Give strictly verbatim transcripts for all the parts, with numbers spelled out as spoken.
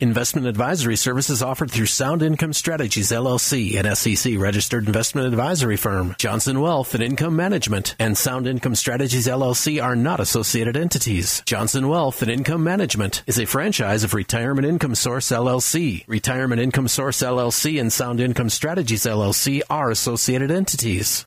Investment advisory services offered through Sound Income Strategies L L C, an S E C-registered investment advisory firm. Johnson Wealth and Income Management and Sound Income Strategies L L C are not associated entities. Johnson Wealth and Income Management is a franchise of Retirement Income Source L L C. Retirement Income Source L L C and Sound Income Strategies L L C are associated entities.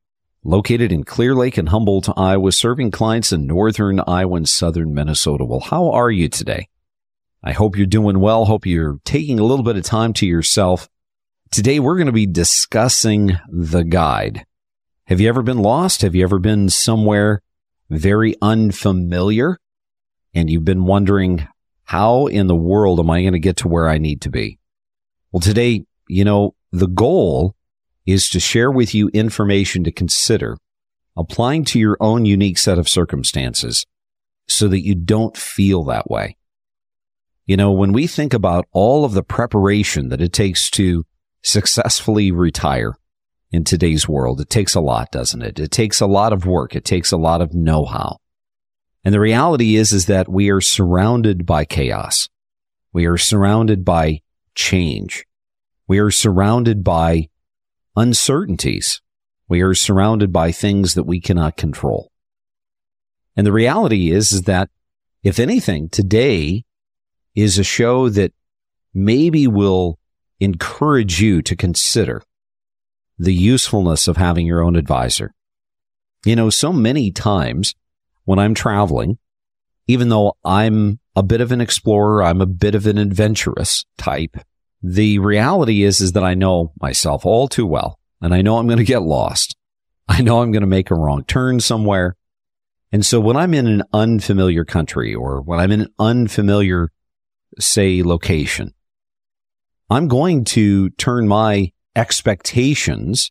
located in Clear Lake and Humboldt, Iowa, serving clients in northern Iowa and southern Minnesota. Well, how are you today? I hope you're doing well. Hope you're taking a little bit of time to yourself. Today, we're going to be discussing the guide. Have you ever been lost? Have you ever been somewhere very unfamiliar? And you've been wondering, how in the world am I going to get to where I need to be? Well, today, you know, the goal is to share with you information to consider applying to your own unique set of circumstances so that you don't feel that way. You know, when we think about all of the preparation that it takes to successfully retire in today's world, it takes a lot, doesn't it? It takes a lot of work. It takes a lot of know-how. And the reality is, is that we are surrounded by chaos. We are surrounded by change. We are surrounded by uncertainties. We are surrounded by things that we cannot control. And the reality is, is that, if anything, today is a show that maybe will encourage you to consider the usefulness of having your own advisor. You know, so many times when I'm traveling, even though I'm a bit of an explorer, I'm a bit of an adventurous type, the reality is, is that I know myself all too well, and I know I'm going to get lost. I know I'm going to make a wrong turn somewhere. And so when I'm in an unfamiliar country, or when I'm in an unfamiliar, say, location, I'm going to turn my expectations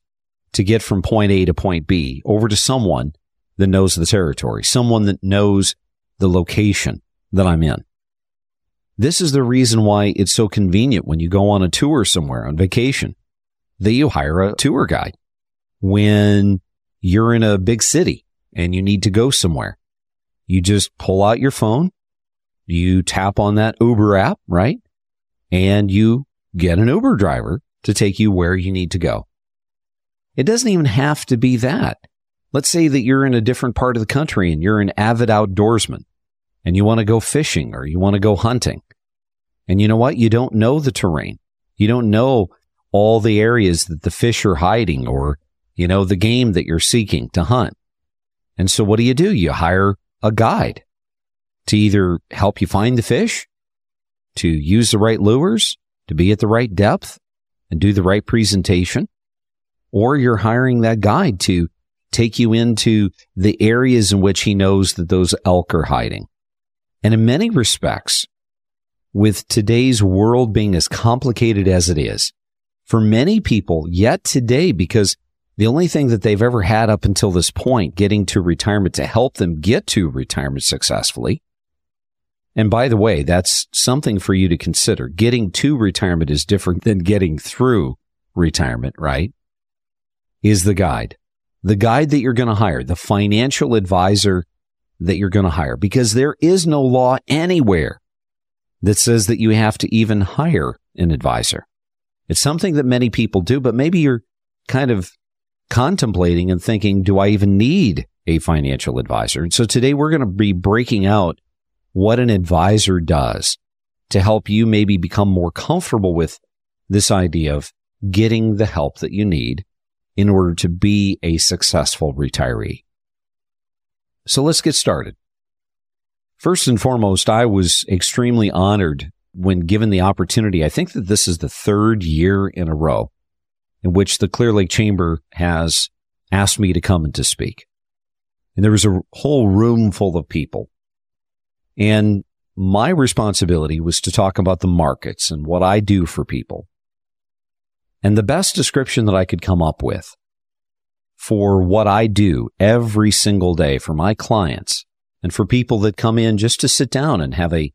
to get from point A to point B over to someone that knows the territory, someone that knows the location that I'm in. This is the reason why it's so convenient when you go on a tour somewhere on vacation that you hire a tour guide. When you're in a big city and you need to go somewhere, you just pull out your phone, you tap on that Uber app, right? And you get an Uber driver to take you where you need to go. It doesn't even have to be that. Let's say that you're in a different part of the country and you're an avid outdoorsman and you want to go fishing or you want to go hunting. And you know what? You don't know the terrain. You don't know all the areas that the fish are hiding, or, you know, the game that you're seeking to hunt. And so what do you do? You hire a guide to either help you find the fish, to use the right lures, to be at the right depth and do the right presentation, or you're hiring that guide to take you into the areas in which he knows that those elk are hiding. And in many respects, with today's world being as complicated as it is, for many people yet today, because the only thing that they've ever had up until this point, getting to retirement, to help them get to retirement successfully. And by the way, that's something for you to consider. Getting to retirement is different than getting through retirement, right? Is the guide. The guide that you're going to hire, the financial advisor that you're going to hire, because there is no law anywhere that says that you have to even hire an advisor. It's something that many people do, but maybe you're kind of contemplating and thinking, do I even need a financial advisor? And so today we're going to be breaking out what an advisor does to help you maybe become more comfortable with this idea of getting the help that you need in order to be a successful retiree. So let's get started. First and foremost, I was extremely honored when given the opportunity. I think that this is the third year in a row in which the Clear Lake Chamber has asked me to come and to speak. And there was a whole room full of people. And my responsibility was to talk about the markets and what I do for people. And the best description that I could come up with for what I do every single day for my clients and for people that come in just to sit down and have a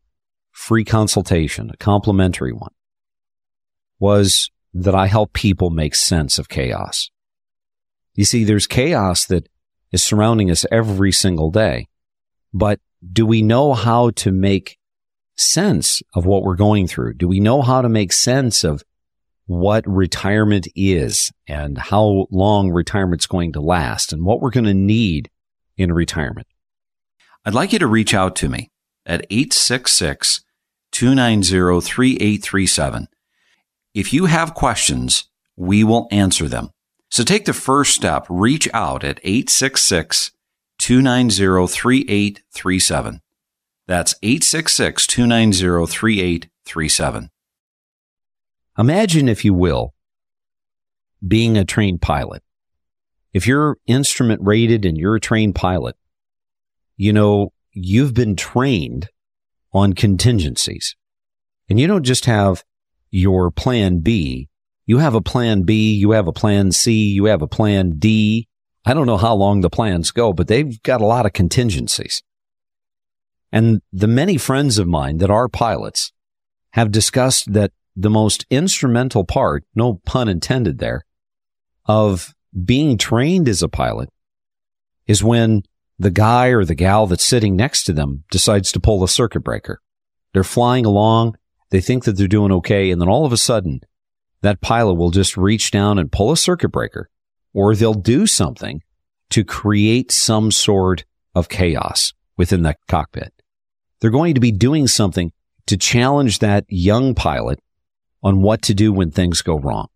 free consultation, a complimentary one, was that I help people make sense of chaos. You see, there's chaos that is surrounding us every single day, but do we know how to make sense of what we're going through? Do we know how to make sense of what retirement is and how long retirement's going to last and what we're going to need in retirement? I'd like you to reach out to me at eight six six, two nine zero, three eight three seven. If you have questions, we will answer them. So take the first step. Reach out at eight six six, two nine zero, three eight three seven. That's eight six six, two nine zero, three eight three seven. Imagine, if you will, being a trained pilot. If you're instrument rated and you're a trained pilot, you know, you've been trained on contingencies. And you don't just have your plan B. You have a plan B, you have a plan C, you have a plan D. I don't know how long the plans go, but they've got a lot of contingencies. And the many friends of mine that are pilots have discussed that the most instrumental part, no pun intended there, of being trained as a pilot is when the guy or the gal that's sitting next to them decides to pull the circuit breaker. They're flying along, they think that they're doing okay, and then all of a sudden, that pilot will just reach down and pull a circuit breaker, or they'll do something to create some sort of chaos within the cockpit. They're going to be doing something to challenge that young pilot on what to do when things go wrong.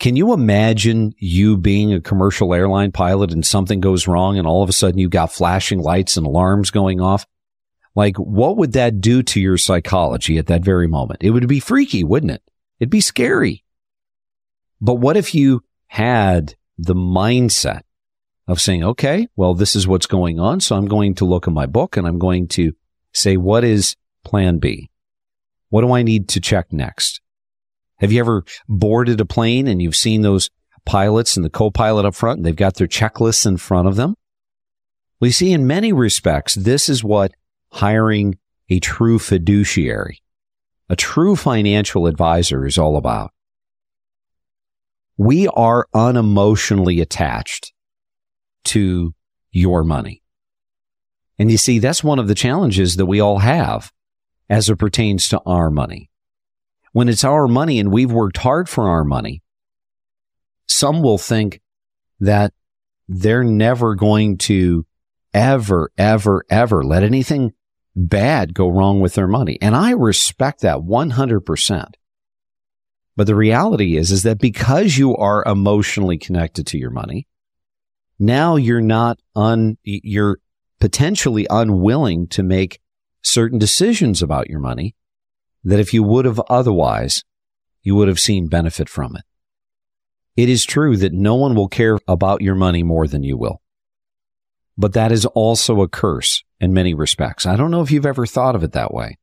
Can you imagine you being a commercial airline pilot and something goes wrong and all of a sudden you've got flashing lights and alarms going off? Like, what would that do to your psychology at that very moment? It would be freaky, wouldn't it? It'd be scary. But what if you had the mindset of saying, okay, well, this is what's going on, so I'm going to look in my book and I'm going to say, what is plan B? What do I need to check next? Have you ever boarded a plane and you've seen those pilots and the co-pilot up front and they've got their checklists in front of them? Well, you see, in many respects, this is what hiring a true fiduciary, a true financial advisor is all about. We are unemotionally attached to your money. And you see, that's one of the challenges that we all have as it pertains to our money. When it's our money and we've worked hard for our money, some will think that they're never going to ever, ever, ever let anything bad go wrong with their money. And I respect that one hundred percent. But the reality is, is that because you are emotionally connected to your money, now you're not un, you're potentially unwilling to make certain decisions about your money that if you would have otherwise, you would have seen benefit from it. It is true that no one will care about your money more than you will. But that is also a curse in many respects. I don't know if you've ever thought of it that way,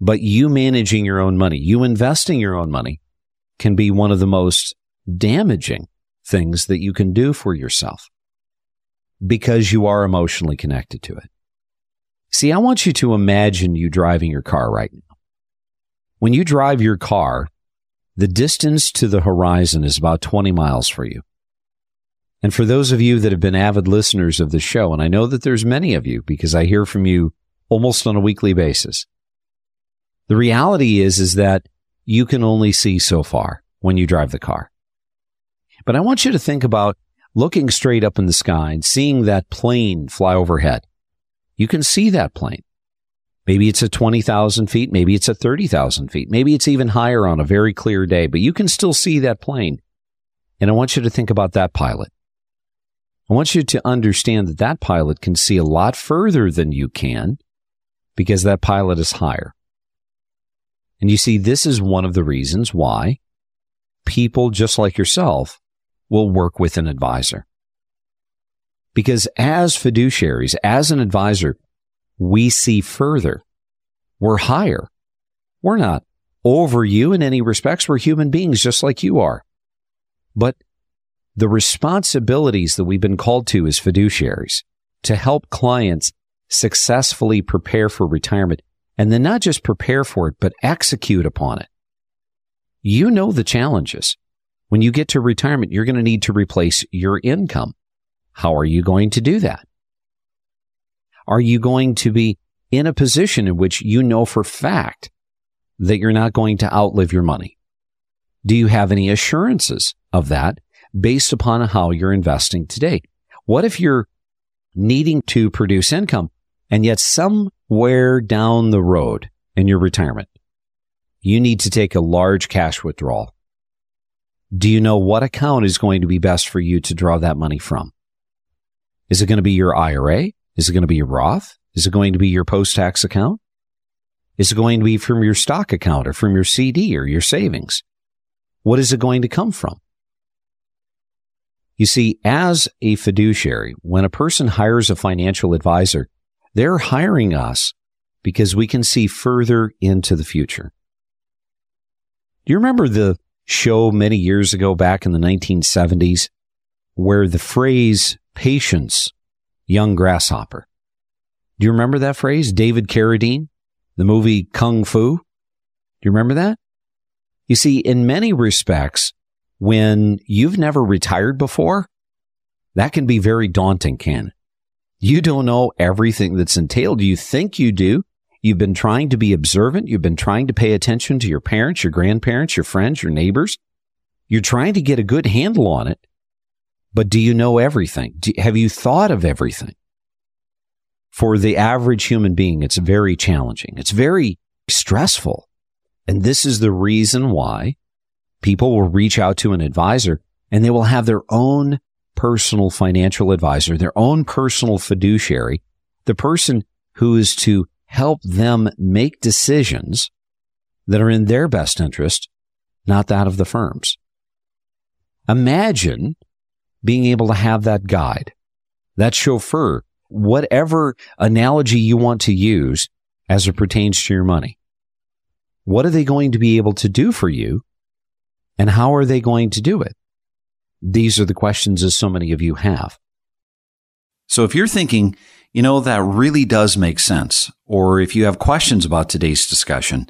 but you managing your own money, you investing your own money can be one of the most damaging things that you can do for yourself because you are emotionally connected to it. See, I want you to imagine you driving your car right now. When you drive your car, the distance to the horizon is about twenty miles for you. And for those of you that have been avid listeners of the show, and I know that there's many of you because I hear from you almost on a weekly basis, The reality is, is that you can only see so far when you drive the car. But I want you to think about looking straight up in the sky and seeing that plane fly overhead. You can see that plane. Maybe it's at twenty thousand feet. Maybe it's at thirty thousand feet. Maybe it's even higher on a very clear day, but you can still see that plane. And I want you to think about that pilot. I want you to understand that that pilot can see a lot further than you can because that pilot is higher. And you see, this is one of the reasons why people just like yourself will work with an advisor. Because as fiduciaries, as an advisor, we see further. We're higher. We're not over you in any respects. We're human beings just like you are. But the responsibilities that we've been called to as fiduciaries to help clients successfully prepare for retirement, and then not just prepare for it, but execute upon it. You know the challenges. When you get to retirement, you're going to need to replace your income. How are you going to do that? Are you going to be in a position in which you know for fact that you're not going to outlive your money? Do you have any assurances of that based upon how you're investing today? What if you're needing to produce income and yet somewhere down the road in your retirement, you need to take a large cash withdrawal? Do you know what account is going to be best for you to draw that money from? Is it going to be your I R A? Is it going to be your Roth? Is it going to be your post-tax account? Is it going to be from your stock account or from your C D or your savings? What is it going to come from? You see, as a fiduciary, when a person hires a financial advisor, they're hiring us because we can see further into the future. Do you remember the show many years ago back in the nineteen seventies where the phrase, "Patience, young grasshopper"? Do you remember that phrase? David Carradine, the movie Kung Fu. Do you remember that? You see, in many respects, when you've never retired before, that can be very daunting, can it? You don't know everything that's entailed. You think you do. You've been trying to be observant. You've been trying to pay attention to your parents, your grandparents, your friends, your neighbors. You're trying to get a good handle on it. But do you know everything? Do, have you thought of everything? For the average human being, it's very challenging. It's very stressful. And this is the reason why people will reach out to an advisor and they will have their own personal financial advisor, their own personal fiduciary, the person who is to help them make decisions that are in their best interest, not that of the firm's. Imagine being able to have that guide, that chauffeur, whatever analogy you want to use as it pertains to your money. What are they going to be able to do for you, and how are they going to do it? These are the questions as so many of you have. So if you're thinking, you know, that really does make sense, or if you have questions about today's discussion,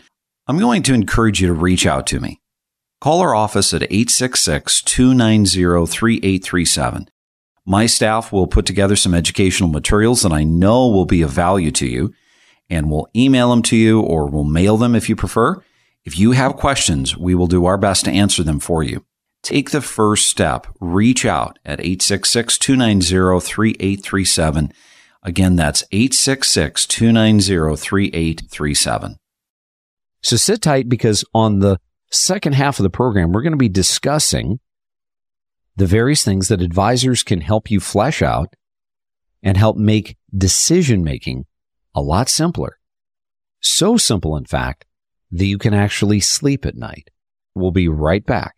I'm going to encourage you to reach out to me. Call our office at eight six six, two nine zero, three eight three seven. My staff will put together some educational materials that I know will be of value to you, and we'll email them to you or we'll mail them if you prefer. If you have questions, we will do our best to answer them for you. Take the first step. Reach out at eight six six, two nine zero, three eight three seven. Again, that's eight six six, two nine zero, three eight three seven. So sit tight, because on the second half of the program, we're going to be discussing the various things that advisors can help you flesh out and help make decision-making a lot simpler. So simple, in fact, that you can actually sleep at night. We'll be right back.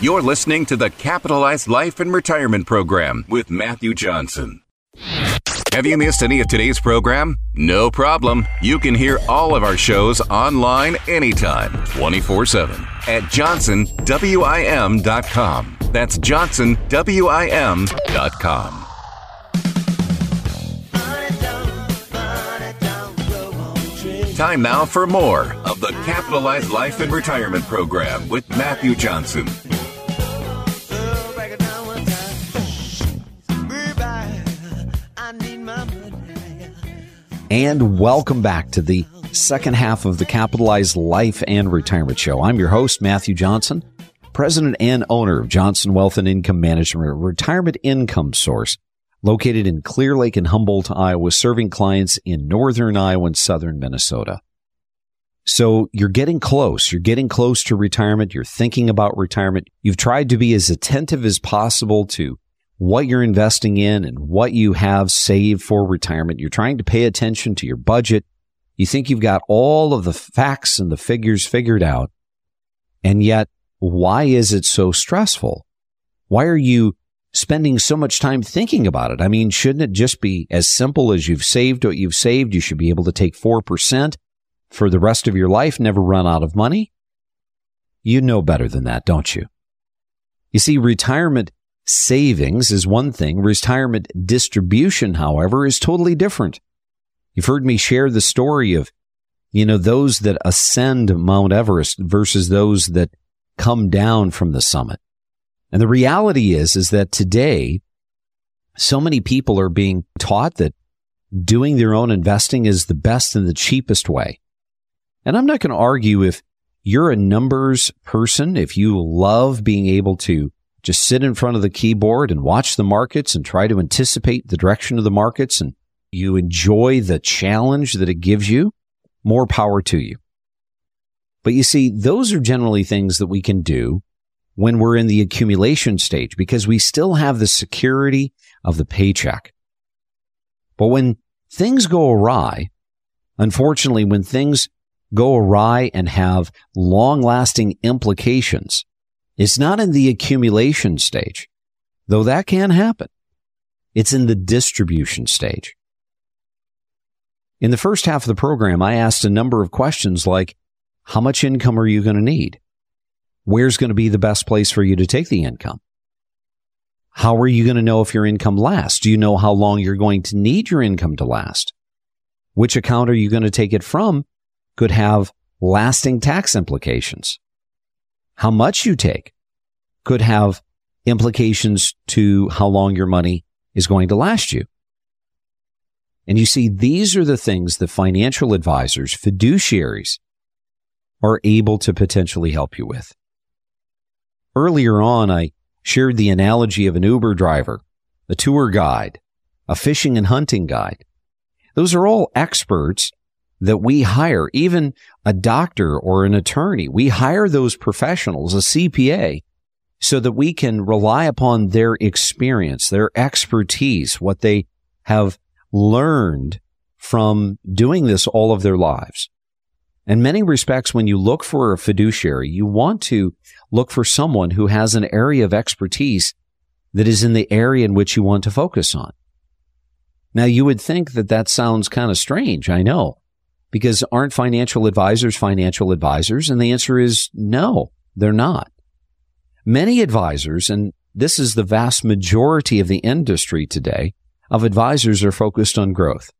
You're listening to the Capitalized Life and Retirement Program with Matthew Johnson. Have you missed any of today's program? No problem. You can hear all of our shows online anytime, twenty-four seven, at Johnson W I M dot com. That's Johnson W I M dot com. Time now for more of the Capitalized Life and Retirement Program with Matthew Johnson. And welcome back to the second half of the Capitalized Life and Retirement Show. I'm your host, Matthew Johnson, president and owner of Johnson Wealth and Income Management, a retirement income source located in Clear Lake and Humboldt, Iowa, serving clients in northern Iowa and southern Minnesota. So you're getting close. You're getting close to retirement. You're thinking about retirement. You've tried to be as attentive as possible to what you're investing in and what you have saved for retirement. You're trying to pay attention to your budget. You think you've got all of the facts and the figures figured out. And yet, why is it so stressful? Why are you spending so much time thinking about it? I mean, shouldn't it just be as simple as you've saved what you've saved? You should be able to take four percent. For the rest of your life, never run out of money. You know better than that, don't you? You see, retirement savings is one thing. Retirement distribution, however, is totally different. You've heard me share the story of, you know, those that ascend Mount Everest versus those that come down from the summit. And the reality is, is that today, so many people are being taught that doing their own investing is the best and the cheapest way. And I'm not going to argue if you're a numbers person, if you love being able to just sit in front of the keyboard and watch the markets and try to anticipate the direction of the markets, and you enjoy the challenge that it gives you, more power to you. But you see, those are generally things that we can do when we're in the accumulation stage because we still have the security of the paycheck. But when things go awry, unfortunately, when things go awry and have long-lasting implications, it's not in the accumulation stage, though that can happen. It's in the distribution stage. In the first half of the program, I asked a number of questions like, how much income are you going to need? Where's going to be the best place for you to take the income? How are you going to know if your income lasts? Do you know how long you're going to need your income to last? Which account are you going to take it from could have lasting tax implications. How much you take could have implications to how long your money is going to last you. And you see, these are the things that financial advisors, fiduciaries, are able to potentially help you with. Earlier on, I shared the analogy of an Uber driver, a tour guide, a fishing and hunting guide. Those are all experts that we hire, even a doctor or an attorney. We hire those professionals, a C P A, so that we can rely upon their experience, their expertise, what they have learned from doing this all of their lives. In many respects, when you look for a fiduciary, you want to look for someone who has an area of expertise that is in the area in which you want to focus on. Now, you would think that that sounds kind of strange, I know, because aren't financial advisors financial advisors? And the answer is no, they're not. Many advisors, and this is the vast majority of the industry today, of advisors are focused on growth.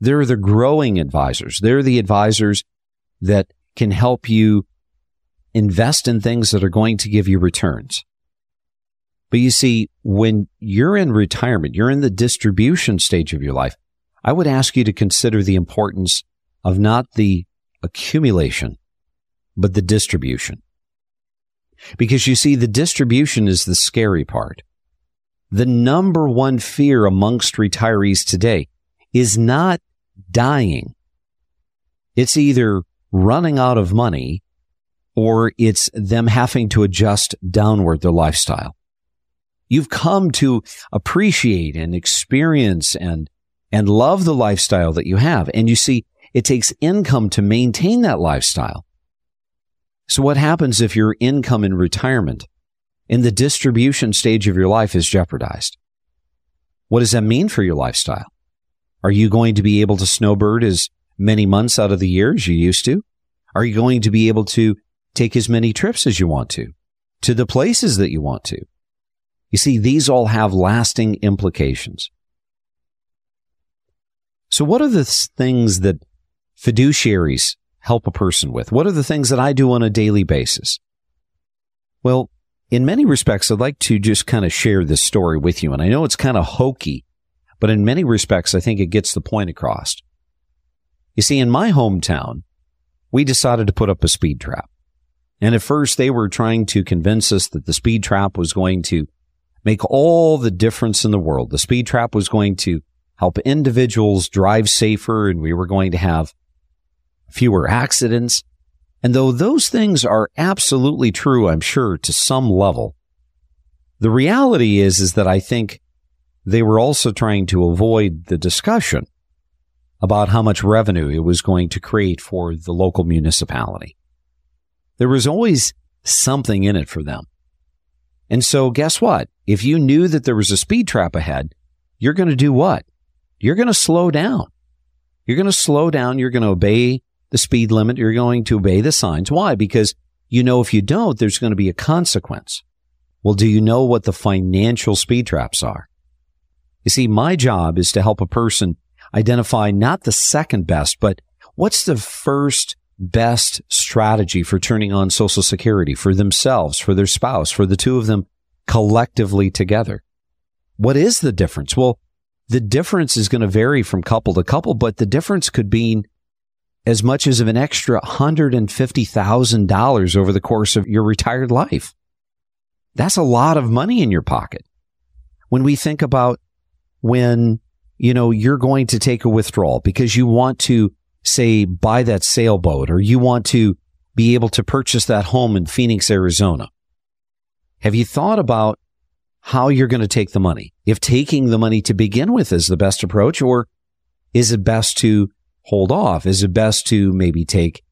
They're the growing advisors. They're the advisors that can help you invest in things that are going to give you returns. But you see, when you're in retirement, you're in the distribution stage of your life, I would ask you to consider the importance of not the accumulation, but the distribution. Because you see, the distribution is the scary part. The number one fear amongst retirees today is not dying. It's either running out of money, or it's them having to adjust downward their lifestyle. You've come to appreciate and experience and and love the lifestyle that you have. And you see, it takes income to maintain that lifestyle. So what happens if your income in retirement, in the distribution stage of your life, is jeopardized? What does that mean for your lifestyle? Are you going to be able to snowbird as many months out of the year as you used to? Are you going to be able to take as many trips as you want to, to the places that you want to? You see, these all have lasting implications. So what are the things that fiduciaries help a person with? What are the things that I do on a daily basis? Well, in many respects, I'd like to just kind of share this story with you. And I know it's kind of hokey, but in many respects, I think it gets the point across. You see, in my hometown, we decided to put up a speed trap. And at first, they were trying to convince us that the speed trap was going to make all the difference in the world. The speed trap was going to help individuals drive safer, and we were going to have fewer accidents. And though those things are absolutely true, I'm sure, to some level, the reality is, is that I think they were also trying to avoid the discussion about how much revenue it was going to create for the local municipality. There was always something in it for them. And so guess what? If you knew that there was a speed trap ahead, you're going to do what? You're going to slow down. You're going to slow down. You're going to obey the speed limit. You're going to obey the signs. Why? Because you know if you don't, there's going to be a consequence. Well, do you know what the financial speed traps are? You see, my job is to help a person identify not the second best, but what's the first best strategy for turning on Social Security for themselves, for their spouse, for the two of them collectively together? What is the difference? Well, the difference is going to vary from couple to couple, but the difference could be as much as an extra one hundred fifty thousand dollars over the course of your retired life. That's a lot of money in your pocket. When we think about when, you know, you're going to take a withdrawal because you want to, say, buy that sailboat, or you want to be able to purchase that home in Phoenix, Arizona. Have you thought about how you're going to take the money? If taking the money to begin with is the best approach, or is it best to hold off? Is it best to maybe take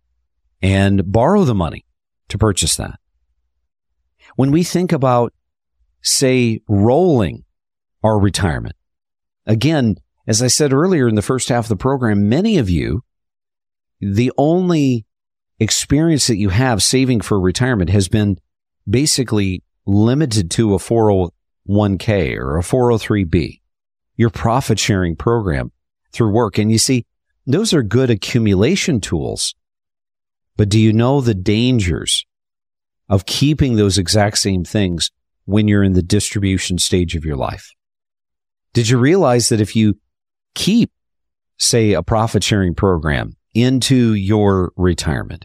and borrow the money to purchase that? When we think about, say, rolling our retirement, again, as I said earlier in the first half of the program, many of you, the only experience that you have saving for retirement has been basically limited to a four oh one k or a four oh three b, your profit sharing program through work. And you see, those are good accumulation tools. But do you know the dangers of keeping those exact same things when you're in the distribution stage of your life? Did you realize that if you keep, say, a profit sharing program into your retirement,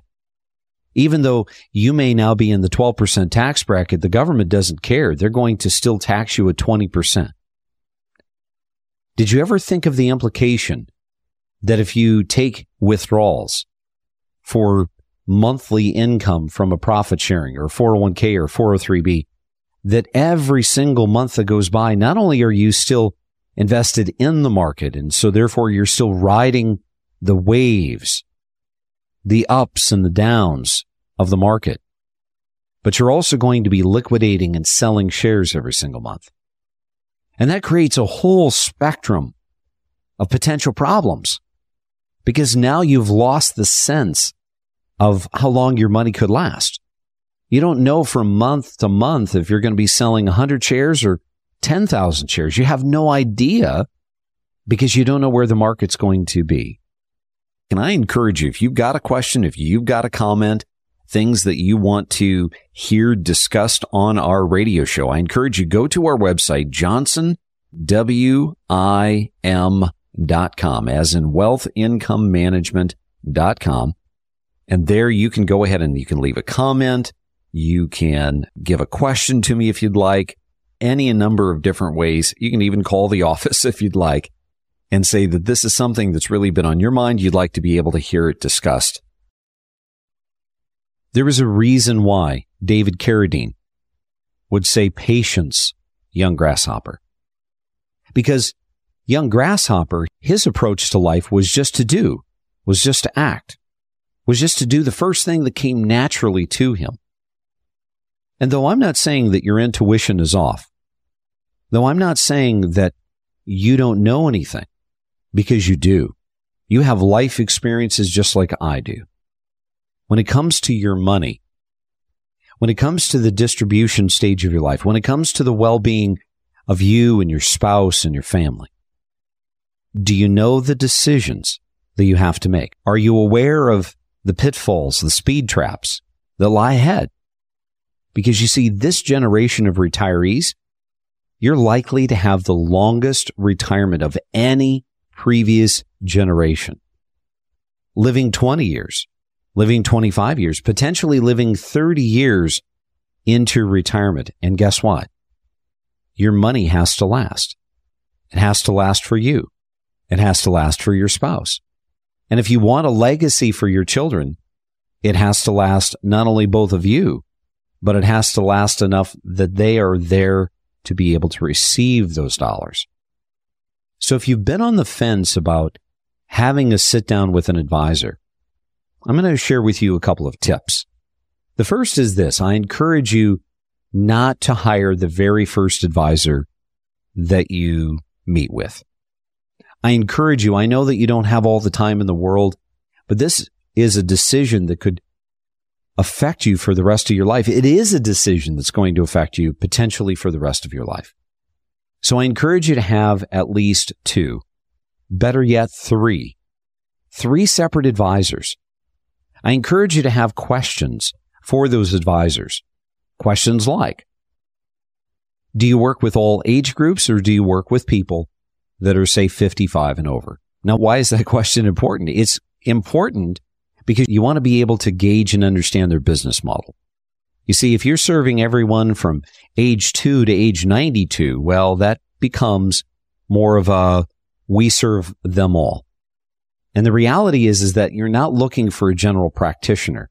even though you may now be in the twelve percent tax bracket, the government doesn't care. They're going to still tax you at twenty percent. Did you ever think of the implication that if you take withdrawals for monthly income from a profit sharing or four oh one k or four oh three b, that every single month that goes by, not only are you still invested in the market, and so therefore you're still riding the waves, the ups and the downs of the market, but you're also going to be liquidating and selling shares every single month. And that creates a whole spectrum of potential problems, because now you've lost the sense of how long your money could last. You don't know from month to month if you're going to be selling one hundred shares or ten thousand shares. You have no idea because you don't know where the market's going to be. And I encourage you, if you've got a question, if you've got a comment, things that you want to hear discussed on our radio show, I encourage you, go to our website, Johnson W I M dot com, as in wealth income management dot com. And there you can go ahead and you can leave a comment. You can give a question to me if you'd like, any number of different ways. You can even call the office if you'd like and say that this is something that's really been on your mind. You'd like to be able to hear it discussed. There is a reason why David Carradine would say, "Patience, young grasshopper." Because young grasshopper, his approach to life was just to do, was just to act, was just to do the first thing that came naturally to him. And though I'm not saying that your intuition is off, though I'm not saying that you don't know anything, because you do. You have life experiences just like I do. When it comes to your money, when it comes to the distribution stage of your life, when it comes to the well-being of you and your spouse and your family, do you know the decisions that you have to make? Are you aware of the pitfalls, the speed traps that lie ahead? Because you see, this generation of retirees, you're likely to have the longest retirement of any previous generation. living twenty years, living twenty-five years, potentially living thirty years into retirement. And guess what? Your money has to last. It has to last for you. It has to last for your spouse. And if you want a legacy for your children, it has to last not only both of you, but it has to last enough that they are there to be able to receive those dollars. So if you've been on the fence about having a sit down with an advisor, I'm going to share with you a couple of tips. The first is this. I encourage you not to hire the very first advisor that you meet with. I encourage you. I know that you don't have all the time in the world, but this is a decision that could affect you for the rest of your life. It is a decision that's going to affect you potentially for the rest of your life. So I encourage you to have at least two, better yet, three, three separate advisors. I encourage you to have questions for those advisors. Questions like, do you work with all age groups or do you work with people that are, say, fifty-five and over? Now, why is that question important? It's important because you want to be able to gauge and understand their business model. You see, if you're serving everyone from age two to age ninety-two, well, that becomes more of a, we serve them all. And the reality is, is that you're not looking for a general practitioner.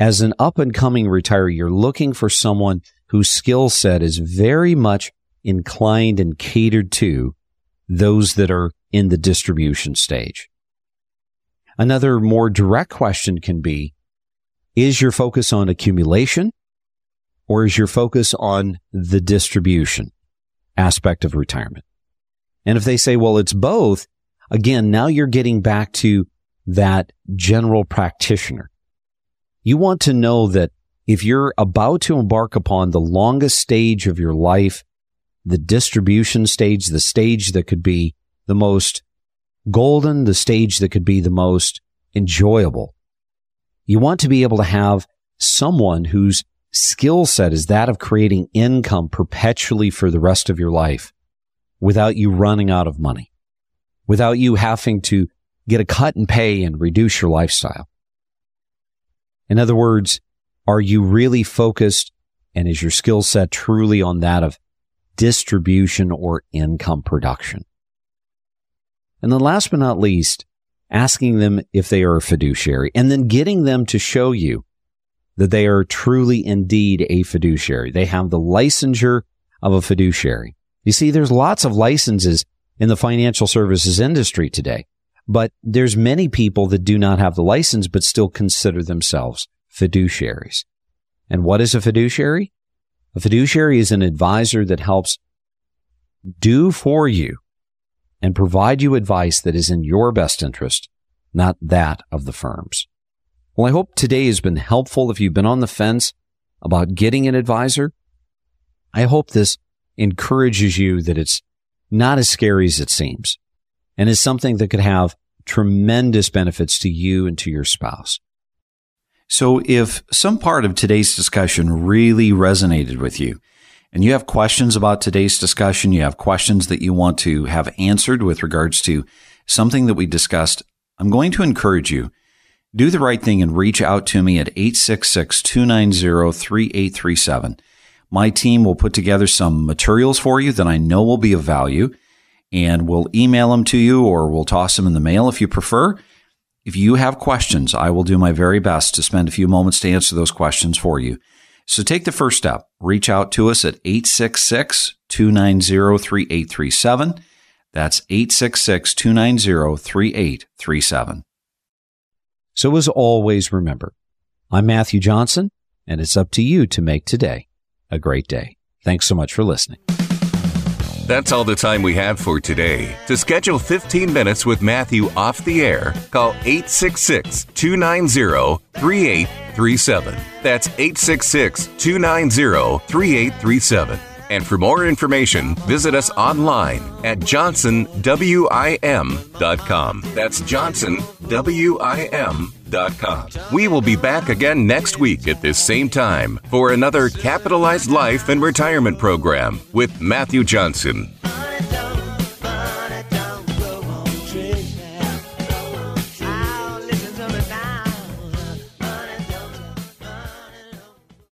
As an up-and-coming retiree, you're looking for someone whose skill set is very much inclined and catered to those that are in the distribution stage. Another more direct question can be, is your focus on accumulation or is your focus on the distribution aspect of retirement? And if they say, well, it's both, again, now you're getting back to that general practitioner. You want to know that if you're about to embark upon the longest stage of your life, the distribution stage, the stage that could be the most golden, the stage that could be the most enjoyable. You want to be able to have someone whose skill set is that of creating income perpetually for the rest of your life without you running out of money, without you having to get a cut and pay and reduce your lifestyle. In other words, are you really focused and is your skill set truly on that of distribution or income production? And then last but not least, asking them if they are a fiduciary and then getting them to show you that they are truly indeed a fiduciary. They have the licensure of a fiduciary. You see, there's lots of licenses in the financial services industry today, but there's many people that do not have the license but still consider themselves fiduciaries. And what is a fiduciary? A fiduciary is an advisor that helps do for you and provide you advice that is in your best interest, not that of the firm's. Well, I hope today has been helpful. If you've been on the fence about getting an advisor, I hope this encourages you that it's not as scary as it seems and is something that could have tremendous benefits to you and to your spouse. So if some part of today's discussion really resonated with you and you have questions about today's discussion, you have questions that you want to have answered with regards to something that we discussed, I'm going to encourage you, do the right thing and reach out to me at eight six six, two nine zero, three eight three seven. My team will put together some materials for you that I know will be of value, and we'll email them to you or we'll toss them in the mail if you prefer. If you have questions, I will do my very best to spend a few moments to answer those questions for you. So take the first step. Reach out to us at eight six six, two nine zero, three eight three seven. That's eight six six, two nine zero, three eight three seven. So as always, remember, I'm Matthew Johnson, and it's up to you to make today a great day. Thanks so much for listening. That's all the time we have for today. To schedule fifteen minutes with Matthew off the air, call eight six six, two nine zero, three eight three seven. That's eight six six, two nine zero, three eight three seven. And for more information, visit us online at Johnson W I M dot com. That's Johnson W I M dot com. We will be back again next week at this same time for another Capitalized Life and Retirement program with Matthew Johnson.